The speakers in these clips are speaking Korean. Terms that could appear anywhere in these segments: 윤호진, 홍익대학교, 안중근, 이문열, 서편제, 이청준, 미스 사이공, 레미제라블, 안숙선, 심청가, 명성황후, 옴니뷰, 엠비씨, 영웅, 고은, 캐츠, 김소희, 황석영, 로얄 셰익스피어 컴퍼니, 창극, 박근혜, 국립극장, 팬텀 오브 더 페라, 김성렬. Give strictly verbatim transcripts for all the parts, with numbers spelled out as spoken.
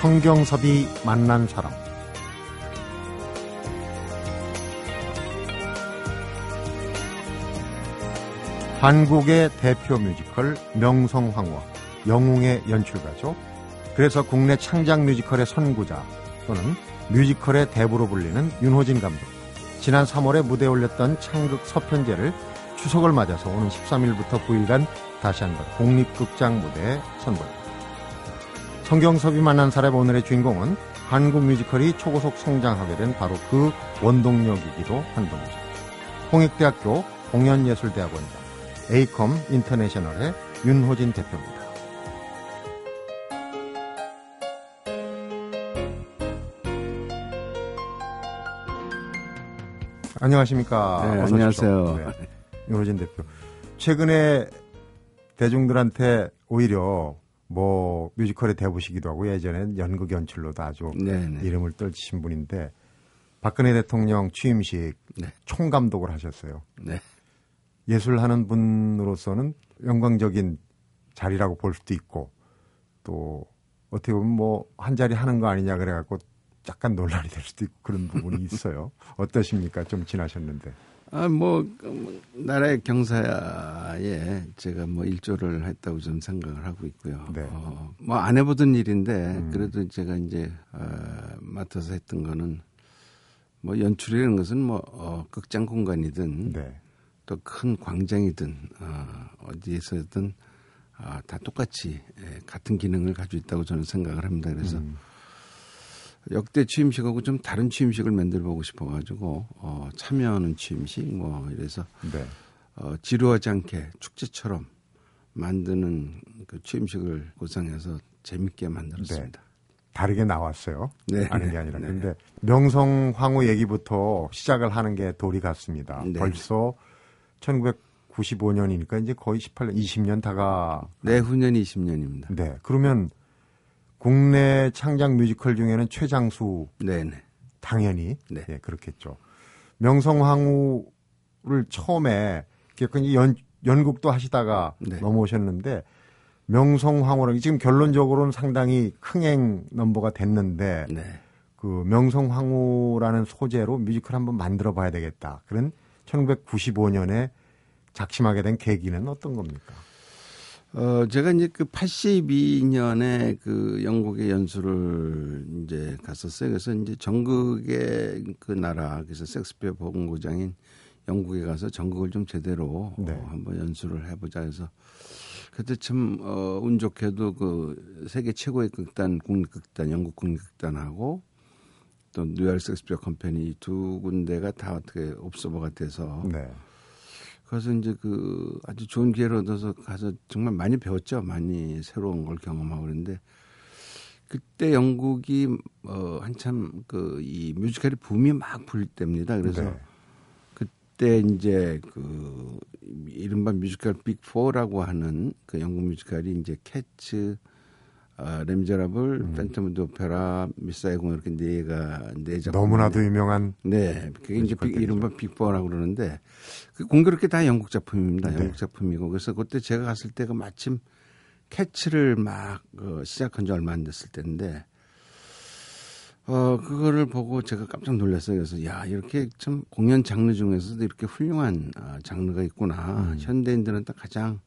성경섭이 만난 사람. 한국의 대표 뮤지컬 명성황후, 영웅의 연출가죠. 그래서 국내 창작 뮤지컬의 선구자 또는 뮤지컬의 대부로 불리는 윤호진 감독. 지난 삼월에 무대에 올렸던 창극 서편제를 추석을 맞아서 오는 십삼일부터 구일간 다시 한번 국립극장 무대에 선보입니다. 성경섭이 만난 사람 오늘의 주인공은 한국 뮤지컬이 초고속 성장하게 된 바로 그 원동력이기도 한 분이죠. 홍익대학교 공연예술대학원장 에이컴 인터내셔널의 윤호진 대표입니다. 안녕하십니까? 네, 안녕하세요. 네, 윤호진 대표. 최근에 대중들한테 오히려 뭐 뮤지컬의 대부시기도 하고 예전엔 연극 연출로도 아주 네네. 이름을 떨치신 분인데 박근혜 대통령 취임식 네. 총감독을 하셨어요. 네. 예술하는 분으로서는 영광적인 자리라고 볼 수도 있고 또 어떻게 보면 뭐 한 자리 하는 거 아니냐 그래갖고 약간 논란이 될 수도 있고 그런 부분이 있어요. 어떠십니까? 좀 지나셨는데. 아, 뭐, 나라의 경사에 제가 뭐 일조를 했다고 좀 생각을 하고 있고요. 네. 어, 뭐 안 해보던 일인데 음. 그래도 제가 이제 어, 맡아서 했던 거는 뭐 연출이라는 것은 뭐 어, 극장 공간이든 네. 또 큰 광장이든 어, 어디에서든 어, 다 똑같이 예, 같은 기능을 가지고 있다고 저는 생각을 합니다. 그래서 음. 역대 취임식하고 좀 다른 취임식을 만들어보고 싶어가지고 어, 참여하는 취임식 뭐 이래서 네. 어, 지루하지 않게 축제처럼 만드는 그 취임식을 고상해서 재밌게 만들었습니다. 네. 다르게 나왔어요. 네. 아는 게 아니라. 네. 근데 명성황후 얘기부터 시작을 하는 게 도리 같습니다. 네. 벌써 천구백구십오년이니까 이제 거의 십팔년, 이십년 다가. 내후년 네, 이십년입니다. 네. 그러면 국내 창작 뮤지컬 중에는 최장수. 네네. 당연히. 네. 네, 그렇겠죠. 명성황후를 처음에 연, 연극도 하시다가 네. 넘어오셨는데 명성황후랑 지금 결론적으로는 상당히 흥행 넘버가 됐는데 네. 그 명성황후라는 소재로 뮤지컬 한번 만들어 봐야 되겠다. 그런 천구백구십오년에 작심하게 된 계기는 어떤 겁니까? 어, 제가 이제 그 팔십이년에 그 영국에 연수를 이제 갔었어요. 그래서 이제 전국의 그 나라, 그래서 셰익스피어 본고장인 영국에 가서 전국을 좀 제대로 네. 어, 한번 연수를 해보자 해서 그때 참, 어, 운 좋게도 그 세계 최고의 극단, 국립극단, 영국 국립극단하고 또 로얄 셰익스피어 컴퍼니 두 군데가 다 어떻게 옵서버가 돼서 네. 그래서 이제 그 아주 좋은 기회를 얻어서 가서 정말 많이 배웠죠. 많이 새로운 걸 경험하고 그랬는데 그때 영국이 어 한참 그 이 뮤지컬이 붐이 막 불 때입니다. 그래서 네. 그때 이제 그 이른바 뮤지컬 빅사라고 하는 그 영국 뮤지컬이 이제 캐츠, 어, 레미제라블, 음. 팬텀 오브 더 페라, 미스 사이공 이렇게 네가 네 작품 너무나도 유명한 네 그게 이제 빅, 이른바 빅사라고 그러는데 그 공교롭게 다 영국 작품입니다. 네. 영국 작품이고 그래서 그때 제가 갔을 때가 마침 캐치를 막 어, 시작한 지 얼마 안 됐을 때인데 어 그거를 보고 제가 깜짝 놀랐어요. 그래서 야 이렇게 참 공연 장르 중에서도 이렇게 훌륭한 어, 장르가 있구나. 음. 현대인들은 딱 가장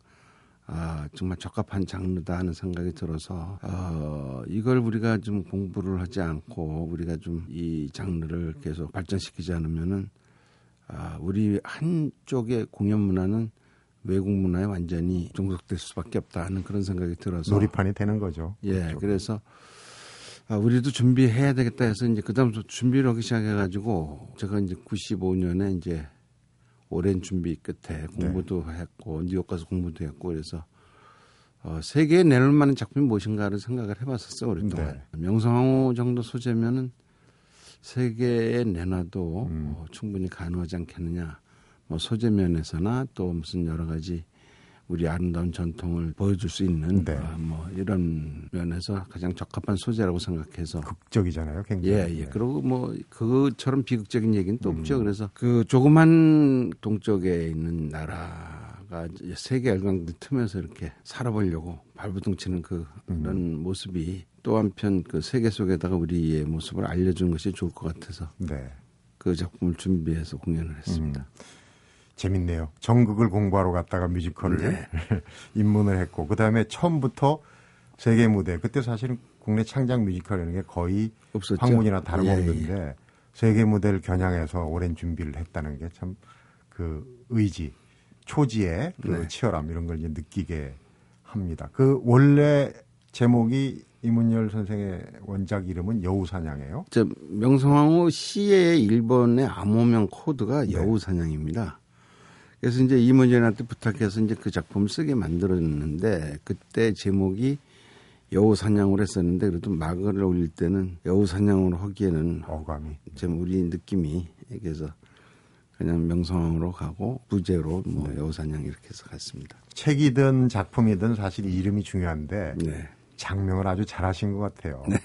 아, 정말 적합한 장르다 하는 생각이 들어서, 어, 이걸 우리가 좀 공부를 하지 않고, 우리가 좀 이 장르를 계속 발전시키지 않으면은, 아, 우리 한쪽의 공연 문화는 외국 문화에 완전히 종속될 수밖에 없다 하는 그런 생각이 들어서. 놀이판이 되는 거죠. 예, 그렇죠. 그래서, 아, 우리도 준비해야 되겠다 해서, 이제 그다음부터 준비를 하기 시작해가지고, 제가 이제 구십오년에 이제, 오랜 준비 끝에 공부도 네. 했고 뉴욕 가서 공부도 했고 그래서 어, 세계에 내놓을 만한 작품이 무엇인가를 생각을 해봤었어요. 오랫동안. 네. 명성황후 정도 소재면은 세계에 내놔도 음. 어, 충분히 가능하지 않겠느냐. 뭐 소재면에서나 또 무슨 여러 가지 우리 아름다운 전통을 보여줄 수 있는 네. 어, 뭐 이런 면에서 가장 적합한 소재라고 생각해서 극적이잖아요, 굉장히. 예, 예. 그리고 뭐 그것처럼 비극적인 얘기는 또 음. 없죠. 그래서 그 조그만 동쪽에 있는 나라가 작가가 세계 열강들 틈에서 이렇게 살아보려고 발버둥치는 그런 음. 모습이 또 한편 그 세계 속에다가 우리의 모습을 알려주는 것이 좋을 것 같아서 네. 그 작품을 준비해서 공연을 했습니다. 음. 재밌네요. 정극을 공부하러 갔다가 뮤지컬을 네. 입문을 했고 그다음에 처음부터 세계 무대. 그때 사실은 국내 창작 뮤지컬이라는 게 거의 없었죠. 황문이나 다름없는데 예, 예. 세계 무대를 겨냥해서 오랜 준비를 했다는 게 참 그 의지, 초지의 그 네. 치열함 이런 걸 이제 느끼게 합니다. 그 원래 제목이 이문열 선생의 원작 이름은 여우사냥이에요? 저 명성황후 시의 일본의 암호명 코드가 네. 여우사냥입니다. 그래서 이제 이문열한테 부탁해서 이제 그 작품을 쓰게 만들었는데 그때 제목이 여우사냥으로 했었는데 그래도 막을 올릴 때는 여우사냥으로 하기에는 어감이 제 우리 느낌이 그래서 그냥 명성황후로 가고 부제로 뭐 네. 여우사냥 이렇게 해서 갔습니다. 책이든 작품이든 사실 이름이 중요한데 네. 장명을 아주 잘하신 것 같아요. 네.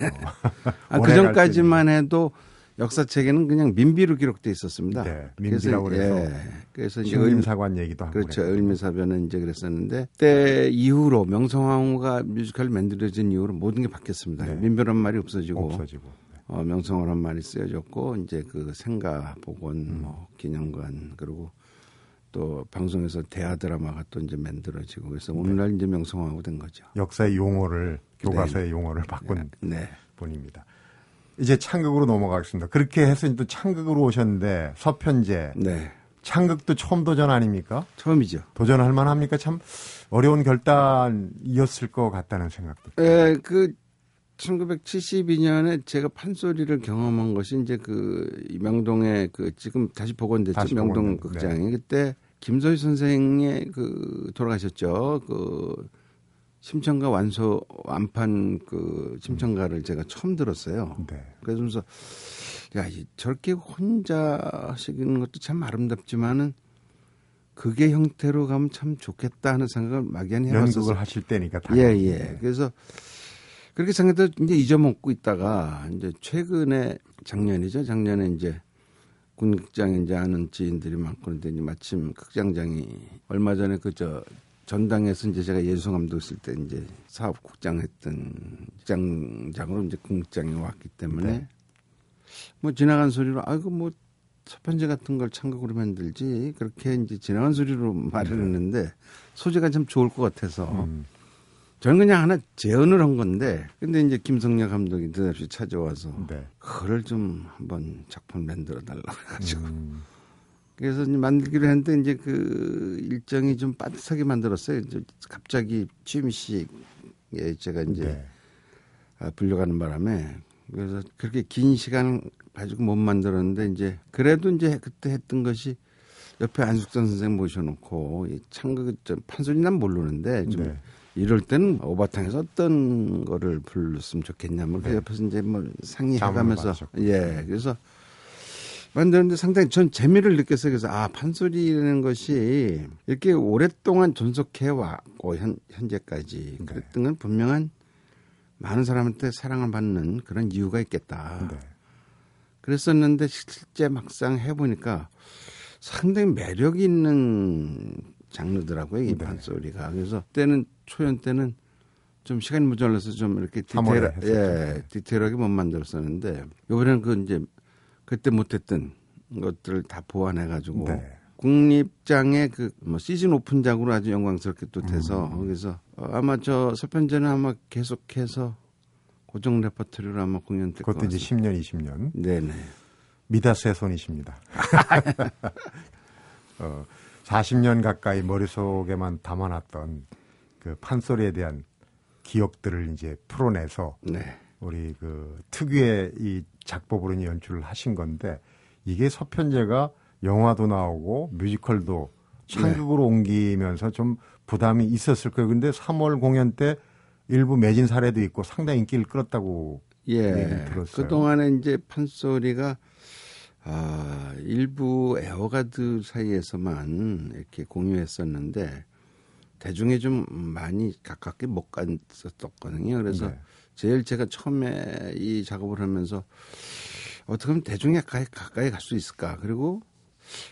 아, 그 전까지만 해도 역사책에는 그냥 민비로 기록돼 있었습니다. 네, 민비라고 그래서, 그래서, 예, 그래서 이제 을민사관 얘기도 하고 그렇죠. 을민사변은 이제 그랬었는데 그때 이후로 명성황후가 뮤지컬 만들어진 이후로 모든 게 바뀌었습니다. 네. 민비란 말이 없어지고, 없어지고. 네. 어, 명성황후란 말이 쓰여졌고 이제 그 생가복원, 음. 뭐 기념관 그리고 또 방송에서 대하 드라마가 또 이제 만들어지고 그래서 오늘날 네. 이제 명성황후 된 거죠. 역사의 용어를 교과서의 네. 용어를 바꾼 네. 네. 분입니다. 이제 창극으로 넘어가겠습니다. 그렇게 해서 또 창극으로 오셨는데 서편제. 네. 창극도 처음 도전 아닙니까? 처음이죠. 도전할 만합니까? 참 어려운 결단이었을 것 같다는 생각도. 네, 그 천구백칠십이 년에 제가 판소리를 경험한 것이 이제 그 명동의 그 지금 다시 복원됐죠. 다시 명동 극장이 네. 그때 김소희 선생의 그 돌아가셨죠. 그 심청가 완소 완판 그 심청가를 제가 처음 들었어요. 네. 그래서 야 저렇게 혼자 하시는 것도 참 아름답지만은 그게 형태로 가면 참 좋겠다 하는 생각을 막연히 해봤어요. 연극을 하실 때니까 당연히. 예예. 예. 그래서 그렇게 생각해서 이제 잊어먹고 있다가 이제 최근에 작년이죠. 작년에 이제 군극장에 이제 아는 지인들이 많고 그런데 이제 마침 극장장이 얼마 전에 그저 전당에서 이제 제가 예술 감독 있을 때 이제 사업 국장 했던 국장장으로 이제 국장이 왔기 때문에 네. 뭐 지나간 소리로 아이고 뭐 서편제 같은 걸 창극으로 만들지 그렇게 이제 지나간 소리로 말을 네. 했는데 소재가 참 좋을 것 같아서 음. 저는 그냥 하나 제언을 한 건데 근데 이제 김성렬 감독이 느닷없이 찾아와서 네. 그걸 좀 한번 작품 만들어 달라고 해가지고. 음. 그래서 이제 만들기로 했는데 이제 그 일정이 좀 빠듯하게 만들었어요. 이제 갑자기 취임식에 제가 이제 네. 아, 불려가는 바람에 그래서 그렇게 긴 시간 가지고 못 만들었는데 이제 그래도 이제 그때 했던 것이 옆에 안숙선 선생 모셔놓고 이 창극 판소리 난 모르는데 좀 네. 이럴 때는 오바탕에서 어떤 거를 불렀으면 좋겠냐 뭐 네. 그 옆에서 이제 뭐 상의해가면서 예 그래서. 만드는데 상당히 전 재미를 느꼈어요. 그래서 아 판소리라는 것이 이렇게 오랫동안 존속해 왔고 현, 현재까지 그랬던 건 분명한 많은 사람한테 사랑을 받는 그런 이유가 있겠다. 네. 그랬었는데 실제 막상 해보니까 상당히 매력이 있는 장르더라고요. 이 네. 판소리가. 그래서 때는 초연 때는 좀 시간이 모자라서 좀 이렇게 디테일, 예, 디테일하게 못 만들었었는데 이번에는 그 이제 그때 못했던 것들을 다 보완해가지고 네. 국립장의 그 뭐 시즌 오픈작으로 아주 영광스럽게 또 돼서 음. 거기서 아마 저 서편제는 아마 계속해서 고정 레퍼토리로 아마 공연 될 것 같습니다. 그것도 이제 십 년, 이십 년. 네네. 미다스의 손이십니다. 어, 사십 년 가까이 머릿속에만 담아놨던 그 판소리에 대한 기억들을 이제 풀어내서 네. 우리 그 특유의 이 작법으로 연출을 하신 건데 이게 서편제가 영화도 나오고 뮤지컬도 창극으로 네. 옮기면서 좀 부담이 있었을 거예요. 그런데 삼월 공연 때 일부 매진 사례도 있고 상당히 인기를 끌었다고 예. 얘기를 들었어요. 그동안에 이제 판소리가 아, 일부 애호가들 사이에서만 이렇게 공유했었는데 대중에 좀 많이 가깝게 못 갔었거든요. 그래서 네. 제일 제가 처음에 이 작업을 하면서 어떻게 하면 대중에 가까이, 가까이 갈 수 있을까. 그리고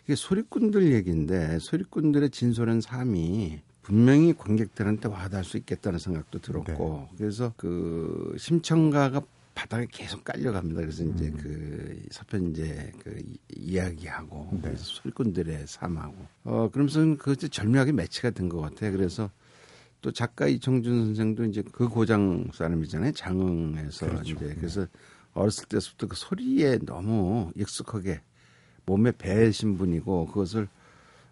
이게 소리꾼들 얘기인데 소리꾼들의 진솔한 삶이 분명히 관객들한테 와닿을 수 있겠다는 생각도 들었고 네. 그래서 그 심청가가 바닥에 계속 깔려갑니다. 그래서 음. 이제 그 서편제 그 이야기하고 네. 그래서 소리꾼들의 삶하고 어 그러면서 그 절묘하게 매치가 된 것 같아요. 그래서 또 작가 이청준 선생도 이제 그 고장 사람이잖아요. 장흥에서 그렇죠. 이제 그래서 네. 어렸을 때부터 그 소리에 너무 익숙하게 몸에 배신 분이고 그것을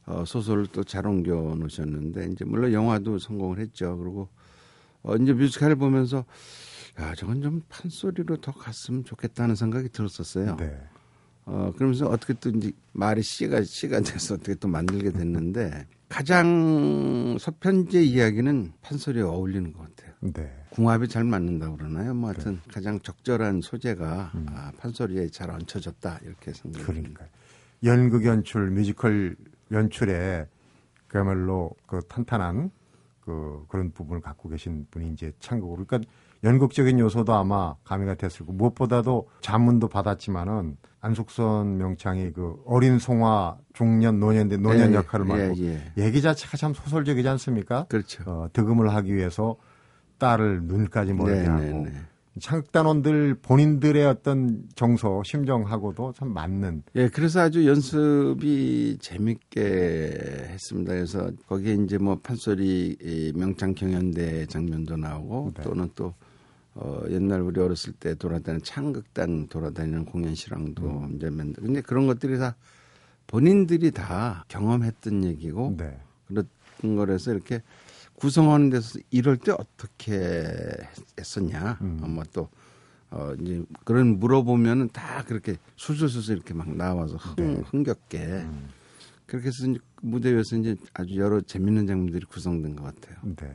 어, 소설을 또 잘 옮겨 놓으셨는데 이제 물론 영화도 성공을 했죠. 그리고 어, 이제 뮤지컬을 보면서 야, 저건 좀 판소리로 더 갔으면 좋겠다는 생각이 들었었어요. 네. 어, 그러면서 어떻게 또 이제 말이 씨가, 씨가 돼서 어떻게 또 만들게 됐는데 가장 서편제 이야기는 판소리에 어울리는 것 같아요. 네. 궁합이 잘 맞는다고 그러나요? 뭐 하여튼 네. 가장 적절한 소재가 음. 아, 판소리에 잘 얹혀졌다 이렇게 생각합니다. 그러니까요. 연극 연출, 뮤지컬 연출에 그야말로 그 탄탄한 그 그런 부분을 갖고 계신 분이 이제 참고로 그러니까 연극적인 요소도 아마 가미가 됐을 거고 무엇보다도 자문도 받았지만은 안숙선 명창이 그 어린 송화 중년 노년인데 노년 예, 역할을 맡고 예, 예. 얘기 자체가 참 소설적이지 않습니까? 그렇죠. 어, 득음을 하기 위해서 딸을 눈까지 멀게 네, 하고 네, 네. 창단원들 본인들의 어떤 정서, 심정하고도 참 맞는. 예, 그래서 아주 연습이 재밌게 했습니다. 그래서 거기에 이제 뭐 판소리 명창 경연대 장면도 나오고 네. 또는 또 어, 옛날 우리 어렸을 때 돌아다니는 창극단 돌아다니는 공연실랑도 음. 이제 맨날. 근데 그런 것들이 다 본인들이 다 경험했던 얘기고 네. 그런 거라서 이렇게. 구성하는 데서 이럴 때 어떻게 했었냐, 음. 아마 또 어, 이제 그런 물어보면은 다 그렇게 술술술술 이렇게 막 나와서 흥, 흥겹게 음. 그렇게 해서 이제 무대 위에서 이제 아주 여러 재밌는 장면들이 구성된 것 같아요. 네,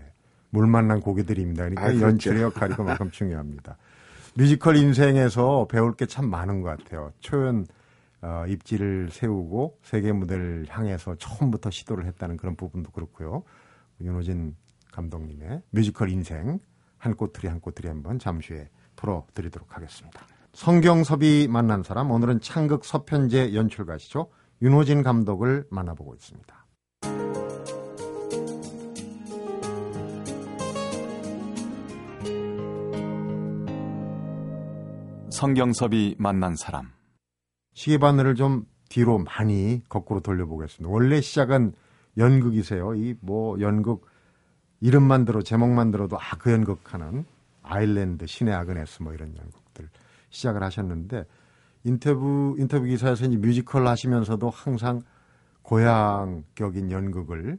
물 만난 고기들입니다. 그러니까 아, 연출의 역할이 그만큼 중요합니다. 뮤지컬 인생에서 배울 게 참 많은 것 같아요. 초연 어, 입지를 세우고 세계 무대를 향해서 처음부터 시도를 했다는 그런 부분도 그렇고요. 윤호진 감독님의 뮤지컬 인생 한 꼬투리 한 꼬투리 한번 잠시 후에 풀어드리도록 하겠습니다. 성경섭이 만난 사람 오늘은 창극 서편제 연출가시죠. 윤호진 감독을 만나보고 있습니다. 성경섭이 만난 사람 시계바늘을 좀 뒤로 많이 거꾸로 돌려보겠습니다. 원래 시작은 연극이세요. 이 뭐 연극 이름만 들어 제목만 들어도 아 그 연극하는 아일랜드 신의 아그네스 뭐 이런 연극들 시작을 하셨는데 인터뷰 인터뷰 기사에서 이제 뮤지컬 하시면서도 항상 고향격인 연극을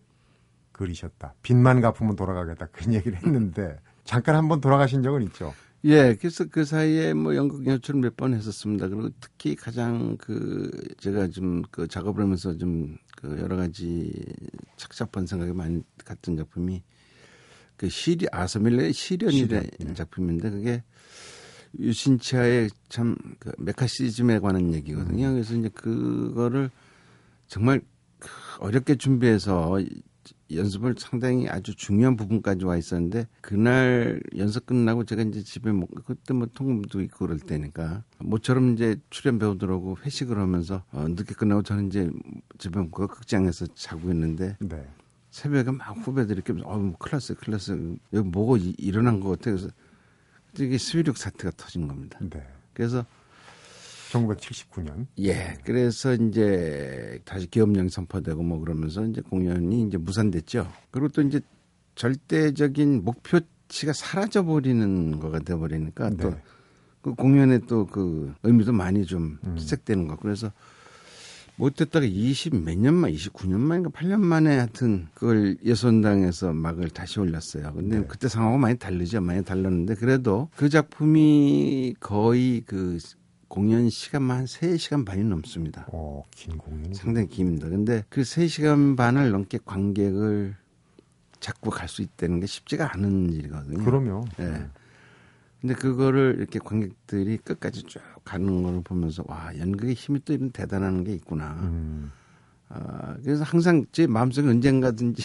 그리셨다. 빚만 갚으면 돌아가겠다 그런 얘기를 했는데 잠깐 한번 돌아가신 적은 있죠. 예, 그래서 그 사이에 뭐 연극 연출 몇 번 했었습니다. 그리고 특히 가장 그 제가 좀 그 작업을 하면서 좀 그 여러 가지 착잡한 생각이 많이 갔던 작품이 그 시리 아서밀레의 시련이라는 시련. 작품인데 그게 유신치아의 참 그 메카시즘에 관한 얘기거든요. 음. 그래서 이제 그거를 정말 어렵게 준비해서 연습을 상당히 아주 중요한 부분까지 와 있었는데 그날 연습 끝나고 제가 이제 집에 뭐 그때 뭐 통금도 있고 그럴 때니까 모처럼 이제 출연 배우들하고 회식을 하면서 어, 늦게 끝나고 저는 이제 집에 그 극장에서 자고 있는데 네. 새벽에 막 후배들이 이렇게 어, 뭐 큰일 났어요, 큰일 났어요. 여기 뭐고 이, 일어난 것 같아요. 그래서 이게 스위룩 사태가 터진 겁니다. 네. 그래서 천구백칠십구 년. 예. 그래서 이제 다시 기업령 선포되고 뭐 그러면서 이제 공연이 이제 무산됐죠. 그리고 또 이제 절대적인 목표치가 사라져 버리는 거가 돼 버리니까 네. 또 그 공연의 또 그 의미도 많이 좀 희색되는 음. 거. 그래서 못했다가 이십 몇 년만, 이십구 년만인가 팔 년 만에 하여튼 그걸 예선당에서 막을 다시 올렸어요. 근데 네. 그때 상황하고 많이 다르죠. 많이 달랐는데 그래도 그 작품이 거의 그 공연 시간만 한 세 시간 반이 넘습니다. 어, 긴 공연이 상당히 깁니다. 근데 그 세 시간 반을 넘게 관객을 잡고 갈 수 있다는 게 쉽지가 않은 일이거든요. 그럼요. 예. 네. 근데 그거를 이렇게 관객들이 끝까지 쭉 가는 걸 보면서 와, 연극의 힘이 또 이런 대단한 게 있구나. 음. 아, 그래서 항상 제 마음속에 언젠가든지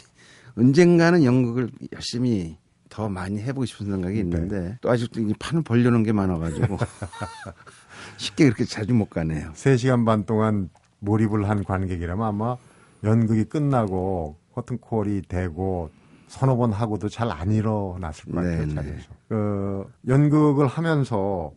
언젠가는 연극을 열심히 더 많이 해보고 싶은 생각이 있는데 네. 또 아직도 이 판을 벌려놓은 게 많아가지고 쉽게 그렇게 자주 못 가네요. 세 시간 반 동안 몰입을 한 관객이라면 아마 연극이 끝나고 커튼콜이 되고 서너 번 하고도 잘 안 일어났을 것 같아요. 자리에서. 그 연극을 하면서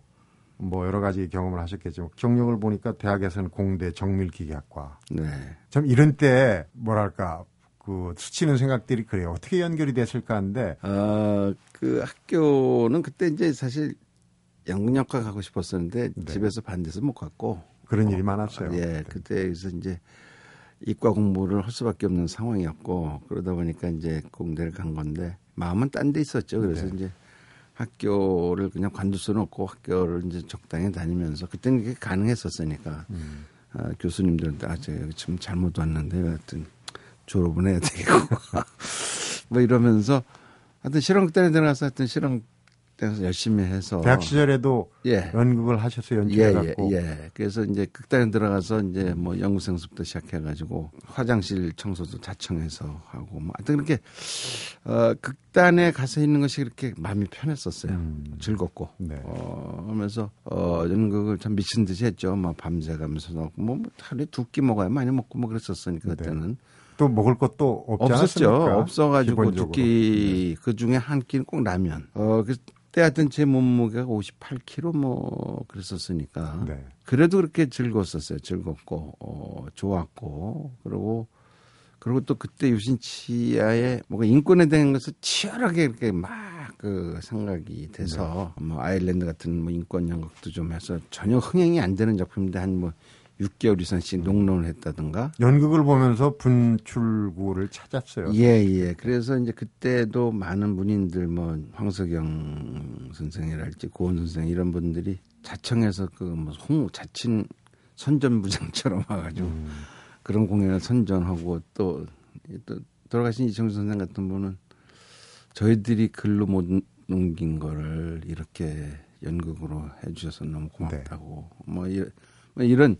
뭐 여러 가지 경험을 하셨겠지만 경력을 보니까 대학에서는 공대 정밀기계학과. 네. 참 이런 때 뭐랄까 그 스치는 생각들이 그래요. 어떻게 연결이 됐을까 하는데. 아, 그 학교는 그때 이제 사실 연극영화 가고 싶었었는데 네. 집에서 반대해서 못 갔고. 그런 어, 일이 많았어요. 예, 그때 그래서 이제 이과 공부를 할 수밖에 없는 상황이었고 그러다 보니까 이제 공대를 간 건데 마음은 딴 데 있었죠. 그래서 네. 이제 학교를 그냥 관둘 수는 없고 학교를 이제 적당히 다니면서 그때는 그게 가능했었으니까 음. 아, 교수님들한테 아 제가 지금 잘못 왔는데 하여튼 졸업은 해야 되고 뭐 이러면서 하여튼 실험극단에 들어가서 하여튼 실험 그래서 열심히 해서 대학 시절에도 예. 연극을 하셔서 연주해갖고 예, 예, 예. 그래서 이제 극단에 들어가서 이제 뭐 연구생수부터 시작해가지고 화장실 청소도 자청해서 하고 뭐 하여튼 그렇게 어, 극단에 가서 있는 것이 그렇게 마음이 편했었어요. 음. 즐겁고 네. 어, 하면서 어, 연극을 참 미친 듯이 했죠. 막 밤새가면서 뭐 하루에 두 끼 먹어야 많이 먹고 뭐 그랬었으니까 그때는. 네. 또 먹을 것도 없지 않았습니까? 없었죠. 없어가지고 두 끼 그 중에 한 끼는 꼭 라면. 어, 그래서 그때 하여튼 제 몸무게가 오십팔 킬로그램 뭐 그랬었으니까 네. 그래도 그렇게 즐거웠었어요. 즐겁고 어, 좋았고 그리고 그리고 또 그때 유신 치아에 뭔가 인권에 대한 것을 치열하게 이렇게 막 그 생각이 돼서 네. 뭐 아일랜드 같은 뭐 인권 연극도 좀 해서 전혀 흥행이 안 되는 작품인데 한 뭐 육 개월 이상씩 농론을 했다든가. 연극을 보면서 분출구를 찾았어요. 예, 예. 그래서 이제 그때도 많은 문인들, 뭐, 황석영 선생이랄지, 고은 선생, 이런 분들이 자청해서 그, 뭐, 홍, 자친 선전부장처럼 와가지고 음. 그런 공연을 선전하고 또, 또, 돌아가신 이청준 선생 같은 분은 저희들이 글로 못 넘긴 거를 이렇게 연극으로 해주셔서 너무 고맙다고. 네. 뭐, 이런.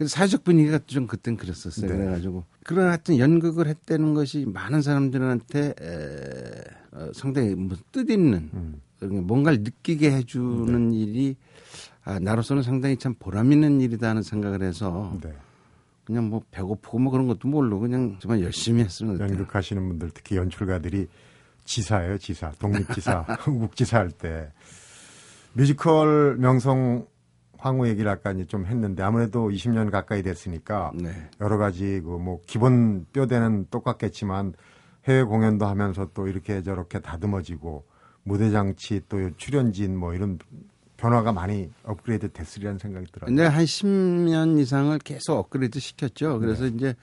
사회적 분위기가 좀 그땐 그랬었어요. 네. 그래가지고. 그런 하여튼 연극을 했다는 것이 많은 사람들한테 에, 어, 상당히 뭐 뜻있는 음. 뭔가를 느끼게 해주는 네. 일이 아, 나로서는 상당히 참 보람 있는 일이다 하는 생각을 해서 네. 그냥 뭐 배고프고 뭐 그런 것도 모르고 그냥 정말 열심히 했습니다. 연극하시는 분들 특히 연출가들이 지사예요. 지사. 독립지사. 국지사 할 때. 뮤지컬 명성 황후 얘기를 아까 이제 좀 했는데 아무래도 이십 년 가까이 됐으니까 네. 여러 가지 그 뭐 기본 뼈대는 똑같겠지만 해외 공연도 하면서 또 이렇게 저렇게 다듬어지고 무대 장치 또 출연진 뭐 이런 변화가 많이 업그레이드 됐으리라는 생각이 들어요. 네, 한 십 년 이상을 계속 업그레이드 시켰죠. 그래서 네. 이제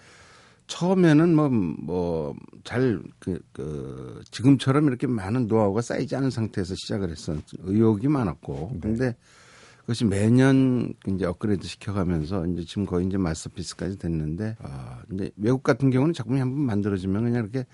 처음에는 뭐 뭐 잘 그 그 지금처럼 이렇게 많은 노하우가 쌓이지 않은 상태에서 시작을 했었 의욕이 많았고 네. 근데 그것이 매년 이제 업그레이드 시켜가면서 이제 지금 거의 이제 마스터피스까지 됐는데, 아, 이제 외국 같은 경우는 작품이 한번 만들어지면 그냥 이렇게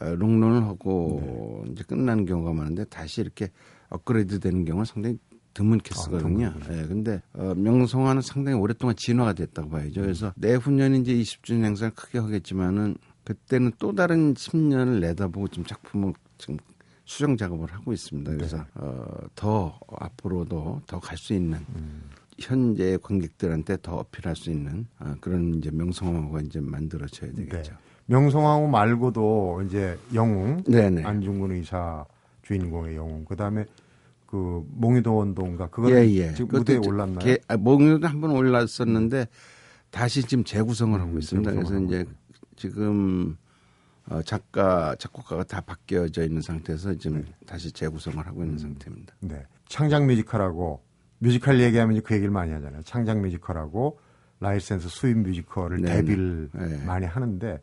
롱런을 하고 네. 이제 끝나는 경우가 많은데 다시 이렇게 업그레이드 되는 경우는 상당히 드문 케이스거든요. 아, 예, 근데 어, 명성화는 상당히 오랫동안 진화가 됐다고 봐야죠. 그래서 내후년 이제 이십 주년 행사를 크게 하겠지만은 그때는 또 다른 십 년을 내다보고 지금 작품을 지금 수정 작업을 하고 있습니다. 그래서 네. 어, 더 앞으로도 더 갈 수 있는 음. 현재 관객들한테 더 어필할 수 있는 어, 그런 이제 명성황후가 이제 만들어져야 되겠죠. 네. 명성황후 말고도 이제 영웅, 네네. 안중근 의사 주인공의 영웅. 그다음에 그 몽유도 원동가 그거 예, 예. 지금 무대에 올랐나요? 게, 아, 몽유도 한번 올랐었는데 다시 지금 재구성을 음, 하고 있습니다. 재구성을 그래서 하고 이제 지금. 어, 작가, 작곡가가 다 바뀌어져 있는 상태에서 지금 네. 다시 재구성을 하고 있는 음, 상태입니다. 네. 창작 뮤지컬하고 뮤지컬 얘기하면 그 얘기를 많이 하잖아요. 창작 뮤지컬하고 라이센스 수입 뮤지컬을 네, 데뷔를 네. 많이 하는데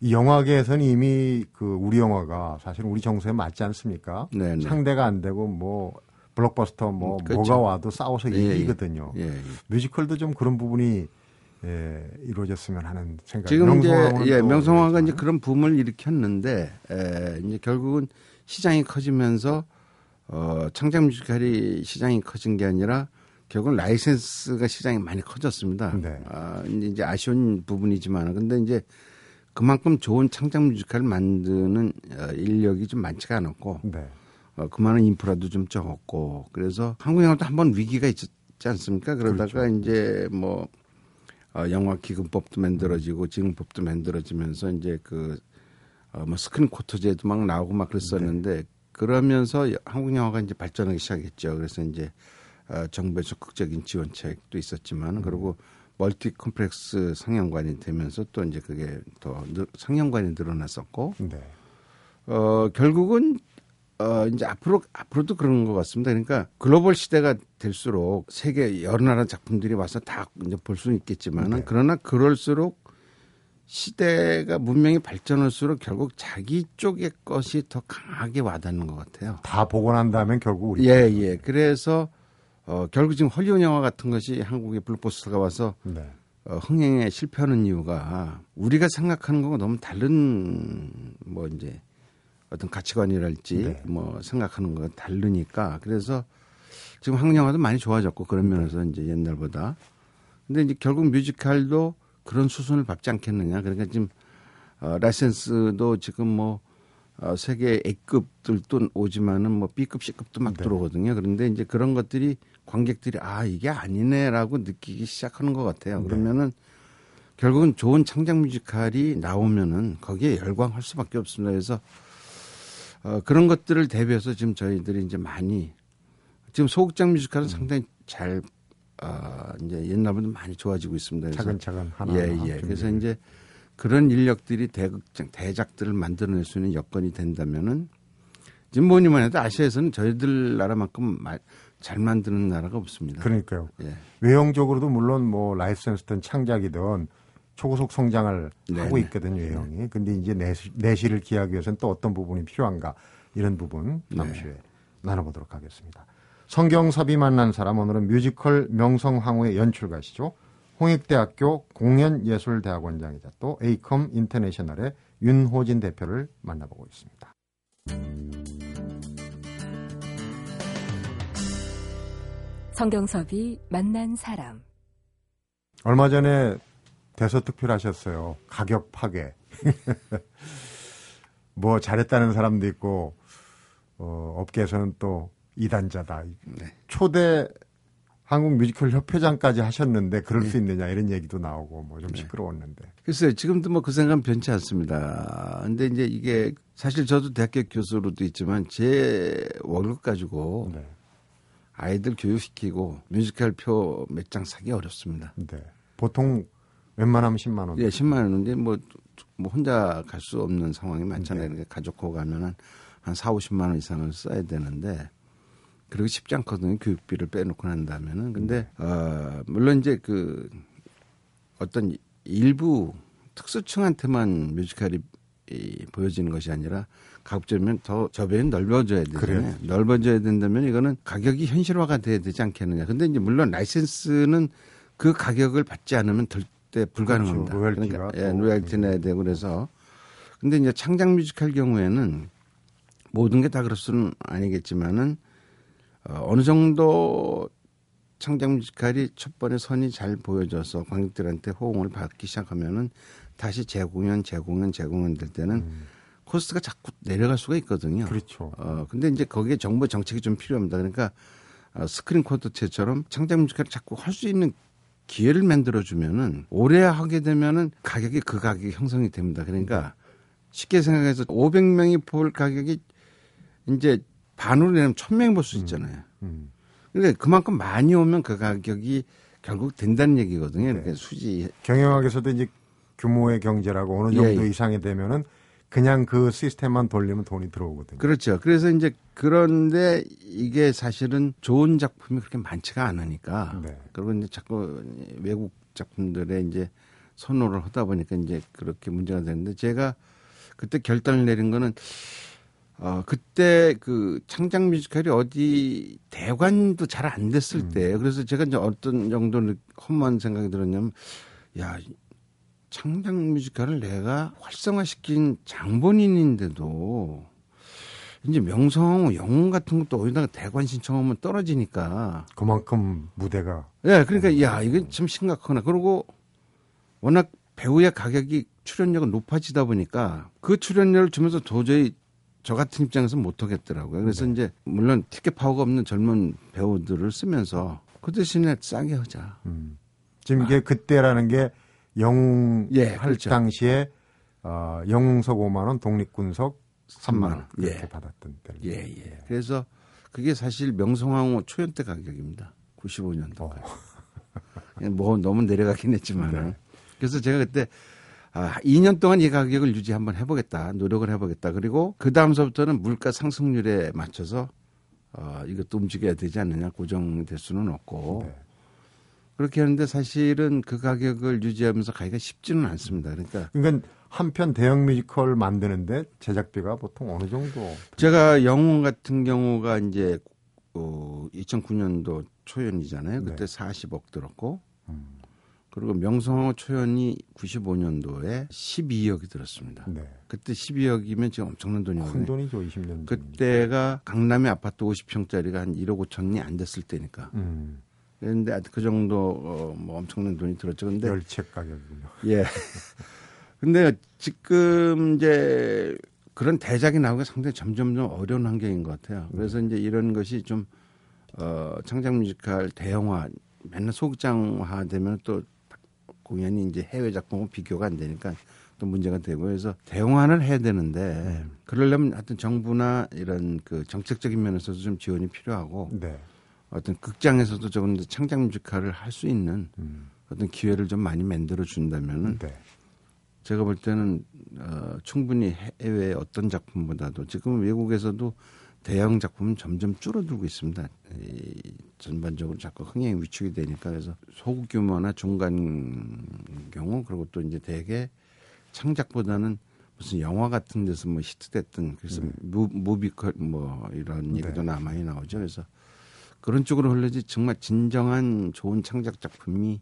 이 영화계에서는 이미 그 우리 영화가 사실 우리 정서에 맞지 않습니까? 네, 네. 상대가 안 되고 뭐 블록버스터 뭐 그렇죠. 뭐가 와도 싸워서 예, 이기거든요. 예, 예. 뮤지컬도 좀 그런 부분이 예, 이루어졌으면 하는 생각. 지금 이제 예, 명성황후가 이제 그런 붐을 일으켰는데 에, 이제 결국은 시장이 커지면서 어, 창작 뮤지컬이 시장이 커진 게 아니라 결국은 라이센스가 시장이 많이 커졌습니다. 네. 아, 이제 아쉬운 부분이지만 근데 이제 그만큼 좋은 창작 뮤지컬을 만드는 인력이 좀 많지가 않았고 네. 어, 그만한 인프라도 좀 적었고 그래서 한국 영화도 한번 위기가 있지 않습니까? 그러다가 그렇죠. 이제 뭐 어, 영화기금법도 만들어지고 지금법도 만들어지면서 이제 그 어, 뭐 스크린 쿼터제도 막 나오고 막 그랬었는데 네. 그러면서 한국 영화가 이제 발전하기 시작했죠. 그래서 이제 어, 정부의 적극적인 지원책도 있었지만, 그리고 멀티 컴플렉스 상영관이 되면서 또 이제 그게 더 늘, 상영관이 늘어났었고, 네. 어, 결국은 어, 이제 앞으로 앞으로도 그런 것 같습니다. 그러니까 글로벌 시대가 될수록 세계 여러 나라 작품들이 와서 다 이제 볼 수는 있겠지만은 네. 그러나 그럴수록 시대가 문명이 발전할수록 결국 자기 쪽의 것이 더 강하게 와닿는 것 같아요. 다 보고 난 다음엔 결국 우리 예, 예. 그래서 어, 결국 지금 헐리우드 영화 같은 것이 한국의 블록버스터가 와서 네. 어, 흥행에 실패하는 이유가 우리가 생각하는 거하고 너무 다른 뭐 이제 어떤 가치관이랄지 네. 뭐 생각하는 거가 다르니까. 그래서 지금 한국 영화도 많이 좋아졌고 그런 면에서 네. 이제 옛날보다. 근데 이제 결국 뮤지컬도 그런 수순을 밟지 않겠느냐. 그러니까 지금 어, 라이센스도 지금 뭐 어, 세계 A급들도 오지만은 뭐 B급, C급도 막 네. 들어오거든요. 그런데 이제 그런 것들이 관객들이 아 이게 아니네라고 느끼기 시작하는 것 같아요. 그러면은 네. 결국은 좋은 창작 뮤지컬이 나오면은 거기에 열광할 수밖에 없습니다. 그래서 어, 그런 것들을 대비해서 지금 저희들이 이제 많이 지금 소극장 뮤지컬은 음. 상당히 잘. 아, 이제 옛날보다 많이 좋아지고 있습니다. 그래서 차근차근 하나. 예, 하나 예. 그래서 이제 그런 인력들이 대극장, 대작들을 만들어낼 수 있는 여건이 된다면은 지금 뭐니만 해도 아시아에서는 저희들 나라만큼 마, 잘 만드는 나라가 없습니다. 그러니까요. 예. 외형적으로도 물론 뭐 라이센스든 창작이든 초고속 성장을 네네. 하고 있거든요, 외형이. 네네. 근데 이제 내시, 내실을 기하기 위해서는 또 어떤 부분이 필요한가 이런 부분 잠시 후에 네. 나눠보도록 하겠습니다. 성경섭이 만난 사람, 오늘은 뮤지컬 명성황후의 연출가시죠. 홍익대학교 공연예술대학원장이자 또 에이컴 인터내셔널의 윤호진 대표를 만나보고 있습니다. 성경섭이 만난 사람. 얼마 전에 대서특필 하셨어요. 가격 파괴. 뭐 잘했다는 사람도 있고 어, 업계에서는 또 이단자다. 네. 초대 한국 뮤지컬 협회장까지 하셨는데 그럴 네. 수 있느냐 이런 얘기도 나오고 뭐 좀 시끄러웠는데. 네. 글쎄요. 지금도 뭐 그 생각은 변치 않습니다. 근데 이제 이게 사실 저도 대학교 교수로도 있지만 제 월급 가지고 네. 아이들 교육시키고 뮤지컬 표 몇 장 사기 어렵습니다. 네. 보통 웬만하면 십만 원. 예, 십만 원인데 뭐, 뭐 혼자 갈 수 없는 상황이 많잖아요. 네. 그러니까 가족하고 가면 한 사오십만 원 이상을 써야 되는데 그리고 쉽지 않거든요. 교육비를 빼놓고 난다면은. 근데, 네. 어, 물론 이제 그 어떤 일부 특수층한테만 뮤지컬이 이, 보여지는 것이 아니라 가급적이면 더 저변이 넓어져야 되잖아요. 그래요. 넓어져야 된다면 이거는 가격이 현실화가 돼야 되지 않겠느냐. 근데 이제 물론 라이센스는 그 가격을 받지 않으면 절대 불가능합니다. 그렇죠. 로얄티가. 그러니까, 예, 로얄티 내야 되고 그래서. 근데 이제 창작 뮤지컬 경우에는 모든 게 다 그럴 수는 아니겠지만은 어느 정도 창작 뮤지컬이 첫 번에 선이 잘 보여져서 관객들한테 호응을 받기 시작하면은 다시 재공연, 재공연, 재공연 될 때는 음. 코스트가 자꾸 내려갈 수가 있거든요. 그렇죠. 어, 근데 이제 거기에 정부 정책이 좀 필요합니다. 그러니까 어, 스크린 콘서트처럼 창작 뮤지컬을 자꾸 할 수 있는 기회를 만들어주면은 오래 하게 되면은 가격이 그 가격이 형성이 됩니다. 그러니까 쉽게 생각해서 오백 명이 볼 가격이 이제 반으로 내면 천 명이 볼 수 있잖아요. 음, 음. 그러니까 그만큼 많이 오면 그 가격이 결국 된다는 얘기거든요. 네. 수지. 경영학에서도 이제 규모의 경제라고 어느 정도 예. 이상이 되면은 그냥 그 시스템만 돌리면 돈이 들어오거든요. 그렇죠. 그래서 이제 그런데 이게 사실은 좋은 작품이 그렇게 많지가 않으니까. 네. 그리고 이제 자꾸 외국 작품들의 이제 선호를 하다 보니까 이제 그렇게 문제가 되는데 제가 그때 결단을 내린 거는 어, 그때 그 창작 뮤지컬이 어디 대관도 잘 안 됐을 음. 때 그래서 제가 이제 어떤 정도 험한 생각이 들었냐면 야, 창작 뮤지컬을 내가 활성화시킨 장본인인데도 이제 명성황후 영웅 같은 것도 어디다가 대관 신청하면 떨어지니까 그만큼 무대가 예, 네, 그러니까 음. 야, 이건 참 심각하구나. 그리고 워낙 배우의 가격이 출연료가 높아지다 보니까 그 출연료를 주면서 도저히 저 같은 입장에서 못 하겠더라고요. 그래서 네. 이제 물론 티켓 파워가 없는 젊은 배우들을 쓰면서 그 대신에 싸게 하자. 음, 지금 이게 그때라는 게 영웅 예, 할 그렇죠. 당시에 어, 영웅석 오만 원, 독립군석 삼만 원 이렇게 예. 받았던 때. 예, 예. 예. 그래서 그게 사실 명성황후 초연 때 가격입니다. 구십오 년도까지. 어. 뭐 너무 내려가긴 했지만. 네. 그래서 제가 그때 아, 이 년 동안 이 가격을 유지 한번 해보겠다. 노력을 해보겠다. 그리고 그 다음서부터는 물가 상승률에 맞춰서 어, 이것도 움직여야 되지 않느냐. 고정될 수는 없고. 네. 그렇게 하는데 사실은 그 가격을 유지하면서 가기가 쉽지는 않습니다. 그러니까. 그러니까 한 편 대형 뮤지컬 만드는데 제작비가 보통 어느 정도? 제가 영웅 같은 경우가 이제 어, 이천구 년도 초연이잖아요. 그때 네. 사십억 들었고. 음. 그리고 명성황후 초연이 구십오 년도에 십이억이 들었습니다. 네. 그때 십이억이면 지금 엄청난 돈이거든요. 큰 돈이죠. 이십 년. 그때가 강남의 아파트 오십 평짜리가 한 일억 오천이 안 됐을 때니까. 음. 그런데 그 정도 어, 뭐 엄청난 돈이 들었죠. 근데 열채 가격이군요. 예. 근데 지금 이제 그런 대작이 나오기가 상당히 점점점 어려운 환경인 것 같아요. 그래서 네. 이제 이런 것이 좀 어, 창작 뮤지컬 대형화, 맨날 소극장화 되면 또 공연이 이제 해외 작품과 비교가 안 되니까 또 문제가 되고 그래서 대형화를 해야 되는데 그러려면 하여튼 정부나 이런 그 정책적인 면에서도 좀 지원이 필요하고 네. 어떤 극장에서도 조금 더 창작 뮤지컬을 할 수 있는 음. 어떤 기회를 좀 많이 만들어 준다면은 네. 제가 볼 때는 어, 충분히 해외 어떤 작품보다도 지금 외국에서도 대형 작품은 점점 줄어들고 있습니다. 이, 전반적으로 자꾸 흥행이 위축이 되니까 그래서 소규 규모나 중간 경우 그리고 또 이제 대개 창작보다는 무슨 영화 같은 데서 뭐 히트됐든 그래서 네. 무, 무비컬 뭐 이런 얘기도 네. 많이 나오죠. 그래서 그런 쪽으로 흘러지 정말 진정한 좋은 창작 작품이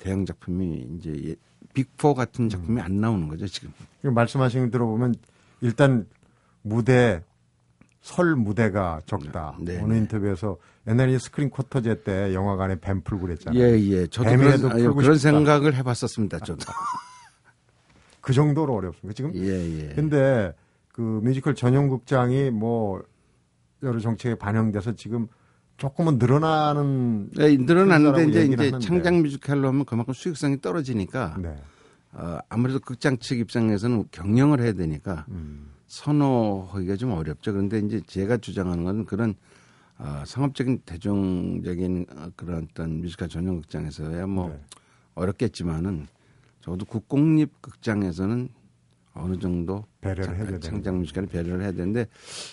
대형 작품이 이제 빅포 같은 작품이 음. 안 나오는 거죠 지금. 말씀하신 걸 들어보면 일단 무대 설 무대가 적다. 네네. 오늘 인터뷰에서 옛날에 스크린 쿼터제 때 영화관에 뱀 풀고 그랬잖아요. 예예. 저도 그런, 아니, 그런 생각을 해봤었습니다. 저도. 그 정도로 어렵습니다. 지금. 예예. 근데 그 뮤지컬 전용 극장이 뭐 여러 정책에 반영돼서 지금. 조금은 늘어나는. 네, 늘어나는데 이제, 이제 창작 뮤지컬로 하면 그만큼 수익성이 떨어지니까 네. 어, 아무래도 극장 측 입장에서는 경영을 해야 되니까 음. 선호하기가 좀 어렵죠. 그런데 이제 제가 주장하는 건 그런 어, 상업적인 대중적인 그런 어떤 뮤지컬 전용 극장에서야 뭐 네. 어렵겠지만은 적어도 국공립 극장에서는 어느 정도 배려를 해야 되는 창작 뮤지컬에 배려를 해야 되는데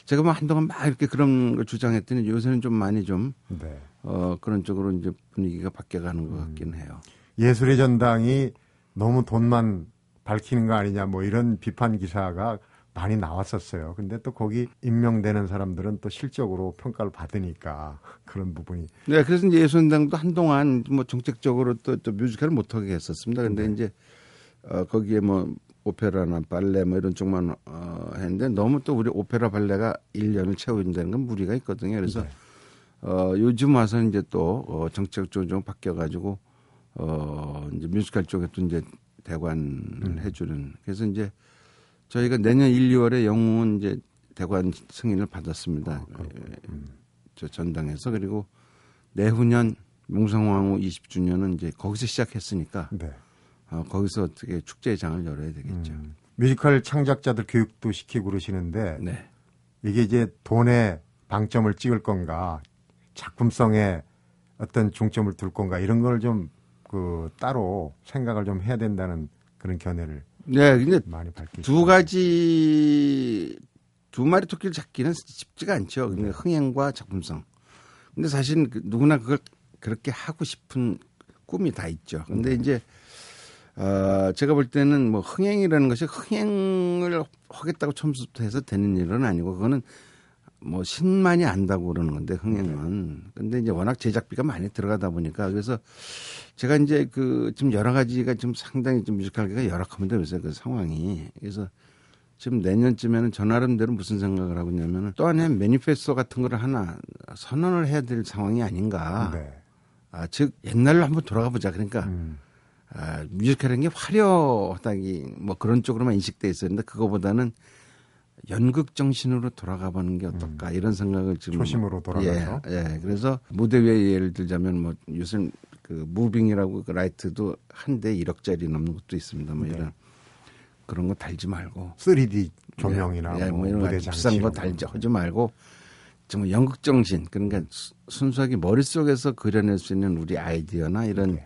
제가 뭐 한동안 막 이렇게 그런 걸 주장했더니 요새는 좀 많이 좀 네. 어, 그런 쪽으로 이제 분위기가 바뀌어가는 것 같긴 음. 해요. 예술의 전당이 너무 돈만 밝히는 거 아니냐 뭐 이런 비판 기사가 많이 나왔었어요. 근데 또 거기 임명되는 사람들은 또 실적으로 평가를 받으니까 그런 부분이. 네, 그래서 이제 예술의 전당도 한동안 뭐 정책적으로 또, 또 뮤지컬을 못하게 했었습니다. 근데 네. 이제 어, 거기에 뭐 오페라나 발레 뭐 이런 쪽만 어, 했는데 너무 또 우리 오페라 발레가 일 년을 채워준다는 건 무리가 있거든요. 그래서 네. 어, 요즘 와서 이제 또 어, 정책적으로 좀 바뀌어가지고 어, 이제 뮤지컬 쪽에 또 이제 대관을 음. 해주는. 그래서 이제 저희가 내년 일, 이월에 영웅은 이제 대관 승인을 받았습니다. 어, 음. 저 전당에서 그리고 내후년 명성황후 이십 주년은 이제 거기서 시작했으니까. 네. 어, 거기서 어떻게 축제의 장을 열어야 되겠죠. 음, 뮤지컬 창작자들 교육도 시키고 그러시는데 네. 이게 이제 돈에 방점을 찍을 건가 작품성에 어떤 중점을 둘 건가 이런 걸 좀 그 따로 생각을 좀 해야 된다는 그런 견해를 네, 근데 많이 밝히죠. 두 가지 두 마리 토끼를 잡기는 쉽지가 않죠. 근데 네. 흥행과 작품성. 근데 사실 누구나 그걸 그렇게 하고 싶은 꿈이 다 있죠. 근데 네. 이제 어, 제가 볼 때는 뭐 흥행이라는 것이 흥행을 하겠다고 처음부터 해서 되는 일은 아니고 그거는 뭐 신만이 안다고 그러는 건데 흥행은. 네. 근데 이제 워낙 제작비가 많이 들어가다 보니까 그래서 제가 이제 그 지금 여러 가지가 지금 상당히 지금 뮤지컬계가 열악합니다. 그래서 그 상황이. 그래서 지금 내년쯤에는 저 나름대로 무슨 생각을 하고 있냐면은 또 하나의 매니페스토 같은 걸 하나 선언을 해야 될 상황이 아닌가. 네. 아, 즉 옛날로 한번 돌아가 보자. 그러니까. 음. 아, 뮤지컬이라는 게 화려하다기 뭐 그런 쪽으로만 인식돼 있었는데 그거보다는 연극 정신으로 돌아가보는 게 어떨까 음. 이런 생각을 지금 초심으로 돌아가서 예, 예. 그래서 무대 위에 예를 들자면 뭐 요즘 그 무빙이라고 그 라이트도 한 대 일억짜리 넘는 것도 있습니다. 뭐 이런 네. 그런 거 달지 말고 쓰리디 조명이나 예, 예, 뭐 이런 무대 장치 비싼 거 달지 하지 말고 정말 연극 정신 그러니까 순수하게 머릿속에서 그려낼 수 있는 우리 아이디어나 이런 네.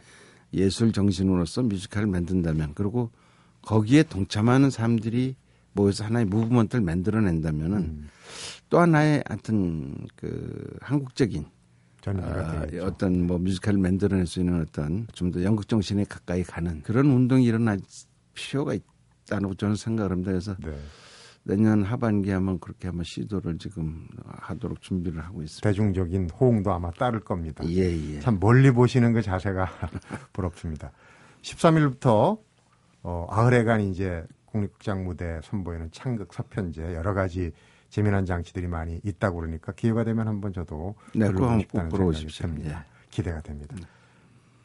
예술 정신으로서 뮤지컬을 만든다면 그리고 거기에 동참하는 사람들이 모여서 하나의 무브먼트를 만들어낸다면은 음. 또 하나의 하여튼 그 한국적인 아, 어떤 뭐 뮤지컬을 만들어낼 수 있는 어떤 좀 더 연극 정신에 가까이 가는 그런 운동이 일어날 필요가 있다고 저는 생각을 합니다. 그래서 네. 내년 하반기에 한번 그렇게 한번 시도를 지금 하도록 준비를 하고 있습니다. 대중적인 호응도 아마 따를 겁니다. 예, 예. 참 멀리 보시는 그 자세가 부럽습니다. 십삼 일부터 어, 아흘에간 이제 국립극장 무대에 선보이는 창극, 서편제 여러 가지 재미난 장치들이 많이 있다고 그러니까 기회가 되면 한번 저도 네, 들어보고 싶다는 생각이 듭니다. 예. 기대가 됩니다. 네.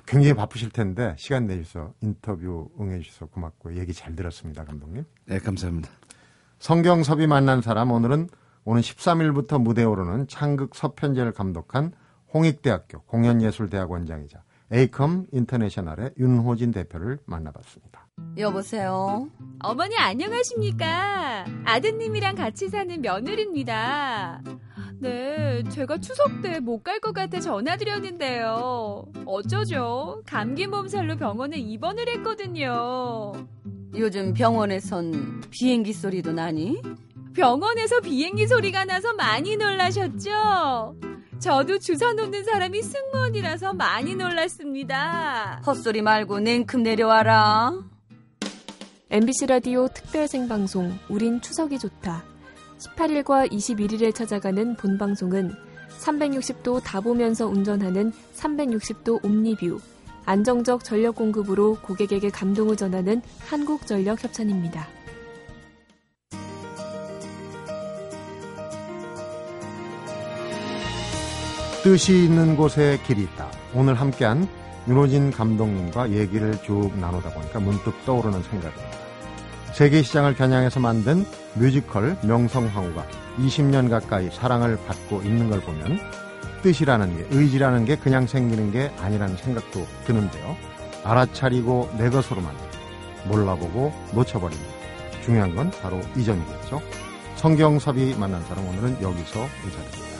굉장히 바쁘실 텐데 시간 내주셔서 인터뷰 응해 주셔서 고맙고 얘기 잘 들었습니다. 감독님. 네, 감사합니다. 성경섭이 만난 사람 오늘은 오는 십삼 일부터 무대에 오르는 창극 서편제를 감독한 홍익대학교 공연예술대학원장이자 에이컴 인터내셔널의 윤호진 대표를 만나봤습니다. 여보세요. 어머니 안녕하십니까? 아드님이랑 같이 사는 며느리입니다. 네, 제가 추석 때 못 갈 것 같아 전화드렸는데요. 어쩌죠? 감기 몸살로 병원에 입원을 했거든요. 요즘 병원에선 비행기 소리도 나니? 병원에서 비행기 소리가 나서 많이 놀라셨죠? 저도 주사 놓는 사람이 승무원이라서 많이 놀랐습니다. 헛소리 말고 냉큼 내려와라. 엠비씨 라디오 특별 생방송 우린 추석이 좋다. 십팔 일과 이십일 일에 찾아가는 본방송은 삼백육십 도 다 보면서 운전하는 삼백육십 도 옴니뷰. 안정적 전력 공급으로 고객에게 감동을 전하는 한국전력협찬입니다. 뜻이 있는 곳에 길이 있다. 오늘 함께한 윤호진 감독님과 얘기를 쭉 나누다 보니까 문득 떠오르는 생각입니다. 세계 시장을 겨냥해서 만든 뮤지컬 명성황후가 이십 년 가까이 사랑을 받고 있는 걸 보면 뜻이라는 게, 의지라는 게 그냥 생기는 게 아니라는 생각도 드는데요. 알아차리고 내 것으로만 몰라보고 놓쳐버립니다. 중요한 건 바로 이전이겠죠. 성경섭이 만난 사람 오늘은 여기서 인사드립니다.